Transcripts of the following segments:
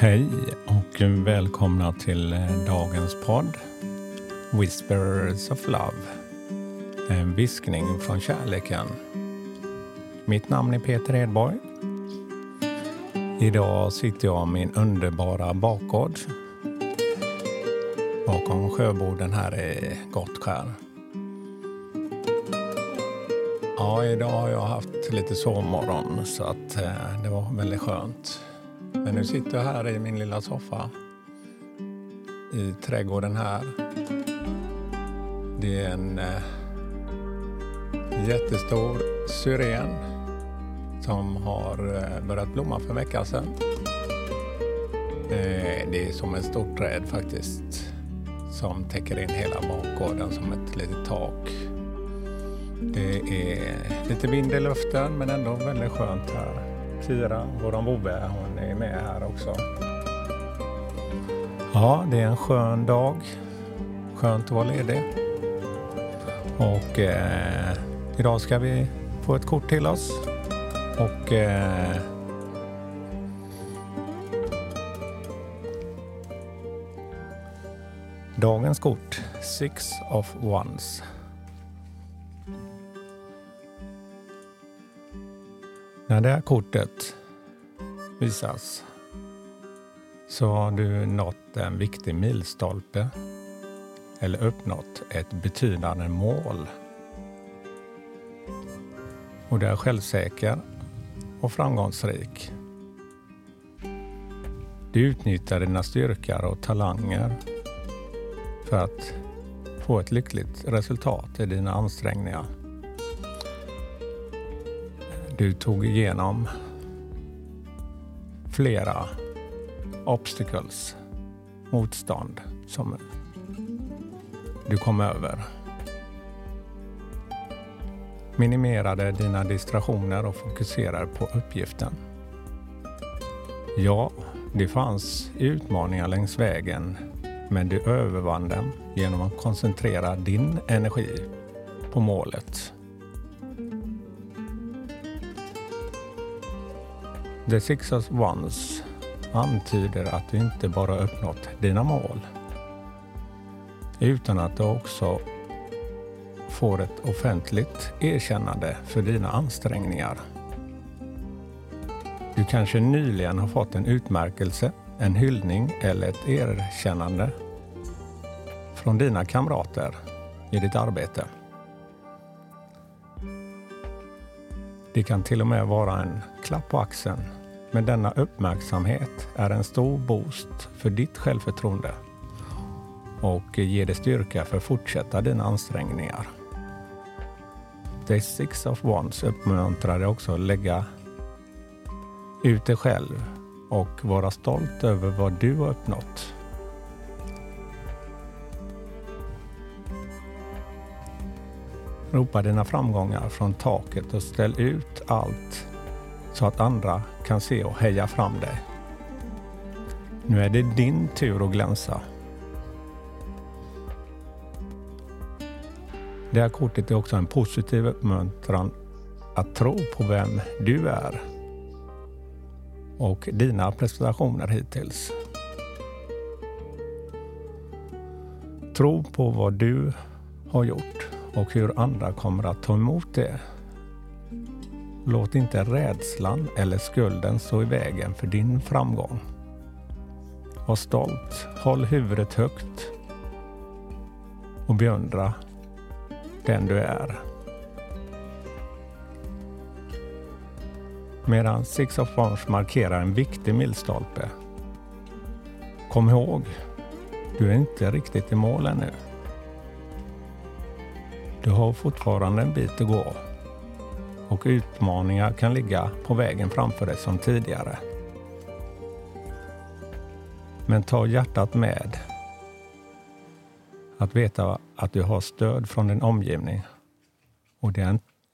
Hej och välkomna till dagens podd Whispers of Love. En viskning från kärleken. Mitt namn är Peter Edberg. Idag sitter jag i min underbara bakgård. Bakom sjöborden här är Gottskär. Ja, idag har jag haft lite sovmorgon så att det var väldigt skönt. Men nu sitter jag här i min lilla soffa i trädgården här. Det är en jättestor syren som har börjat blomma för en vecka sedan. Det är som ett stort träd faktiskt som täcker in hela bakgården som ett litet tak. Det är lite vind i luften men ändå väldigt skönt här. Tira, vår Bobbe, hon är med här också. Ja, det är en skön dag. Skönt att vara ledig. Och idag ska vi få ett kort till oss. Och dagens kort, Six of Wands. När det här kortet visas så har du nått en viktig milstolpe eller uppnått ett betydande mål. Och du är självsäker och framgångsrik. Du utnyttjar dina styrkor och talanger för att få ett lyckligt resultat i dina ansträngningar. Du tog igenom flera obstacles, motstånd som du kom över. Minimerade dina distraktioner och fokuserade på uppgiften. Ja, det fanns utmaningar längs vägen, men du övervann dem genom att koncentrera din energi på målet. The Six of Wands antyder att du inte bara uppnått dina mål utan att du också får ett offentligt erkännande för dina ansträngningar. Du kanske nyligen har fått en utmärkelse, en hyllning eller ett erkännande från dina kamrater i ditt arbete. Det kan till och med vara en klapp på axeln. Men denna uppmärksamhet är en stor boost för ditt självförtroende och ger dig styrka för att fortsätta dina ansträngningar. The Six of Wands uppmuntrar dig också att lägga ut dig själv och vara stolt över vad du har uppnått. Ropa dina framgångar från taket och ställ ut allt så att andra kan se och heja fram dig. Nu är det din tur att glänsa. Det här kortet är också en positiv uppmuntran att tro på vem du är och dina prestationer hittills. Tro på vad du har gjort och hur andra kommer att ta emot det. Låt inte rädslan eller skulden stå i vägen för din framgång. Var stolt, håll huvudet högt och beundra den du är. Medan Six of Wands markerar en viktig milstolpe. Kom ihåg, du är inte riktigt i mål ännu. Du har fortfarande en bit att gå och utmaningar kan ligga på vägen framför dig som tidigare. Men ta hjärtat med att veta att du har stöd från din omgivning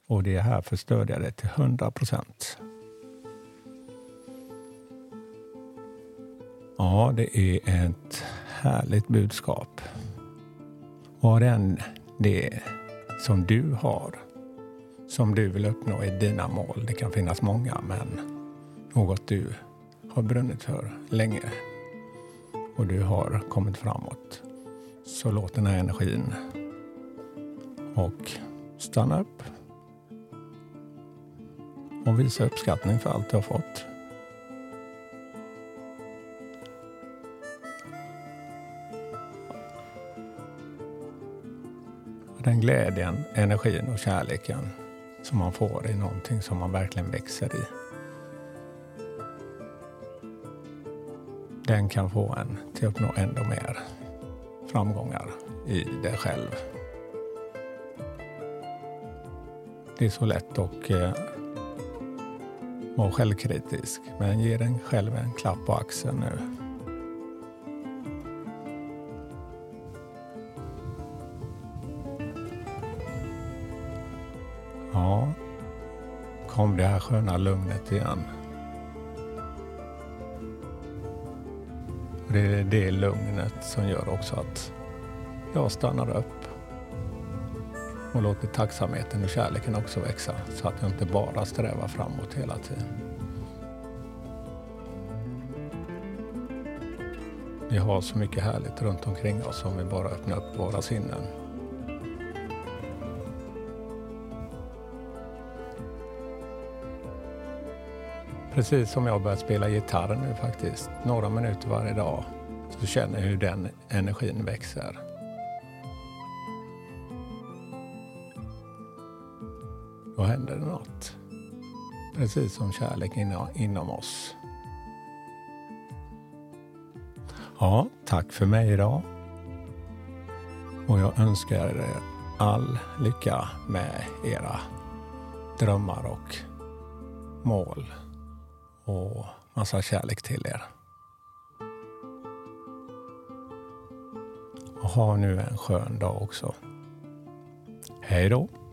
och det är här för stödja dig till 100%. Ja, det är ett härligt budskap. Var än det är som du har, som du vill uppnå i dina mål. Det kan finnas många, men något du har brunnit för länge och du har kommit framåt, så låt den här energin och stanna upp och visa uppskattning för allt du har fått. Den glädjen, energin och kärleken som man får är någonting som man verkligen växer i. Den kan få en till att uppnå ändå mer framgångar i dig själv. Det är så lätt att vara självkritisk, men ge dig själv en klapp på axeln nu. Ja, kom det här sköna lugnet igen. Och det är det lugnet som gör också att jag stannar upp och låter tacksamheten och kärleken också växa, så att jag inte bara strävar framåt hela tiden. Vi har så mycket härligt runt omkring oss om vi bara öppnar upp våra sinnen. Precis som jag börjat spela gitarr nu faktiskt, några minuter varje dag, så känner jag hur den energin växer. Då händer det något. Precis som kärlek inom oss. Ja, tack för mig idag. Och jag önskar er all lycka med era drömmar och mål. Och massa kärlek till er. Och ha nu en skön dag också. Hej då!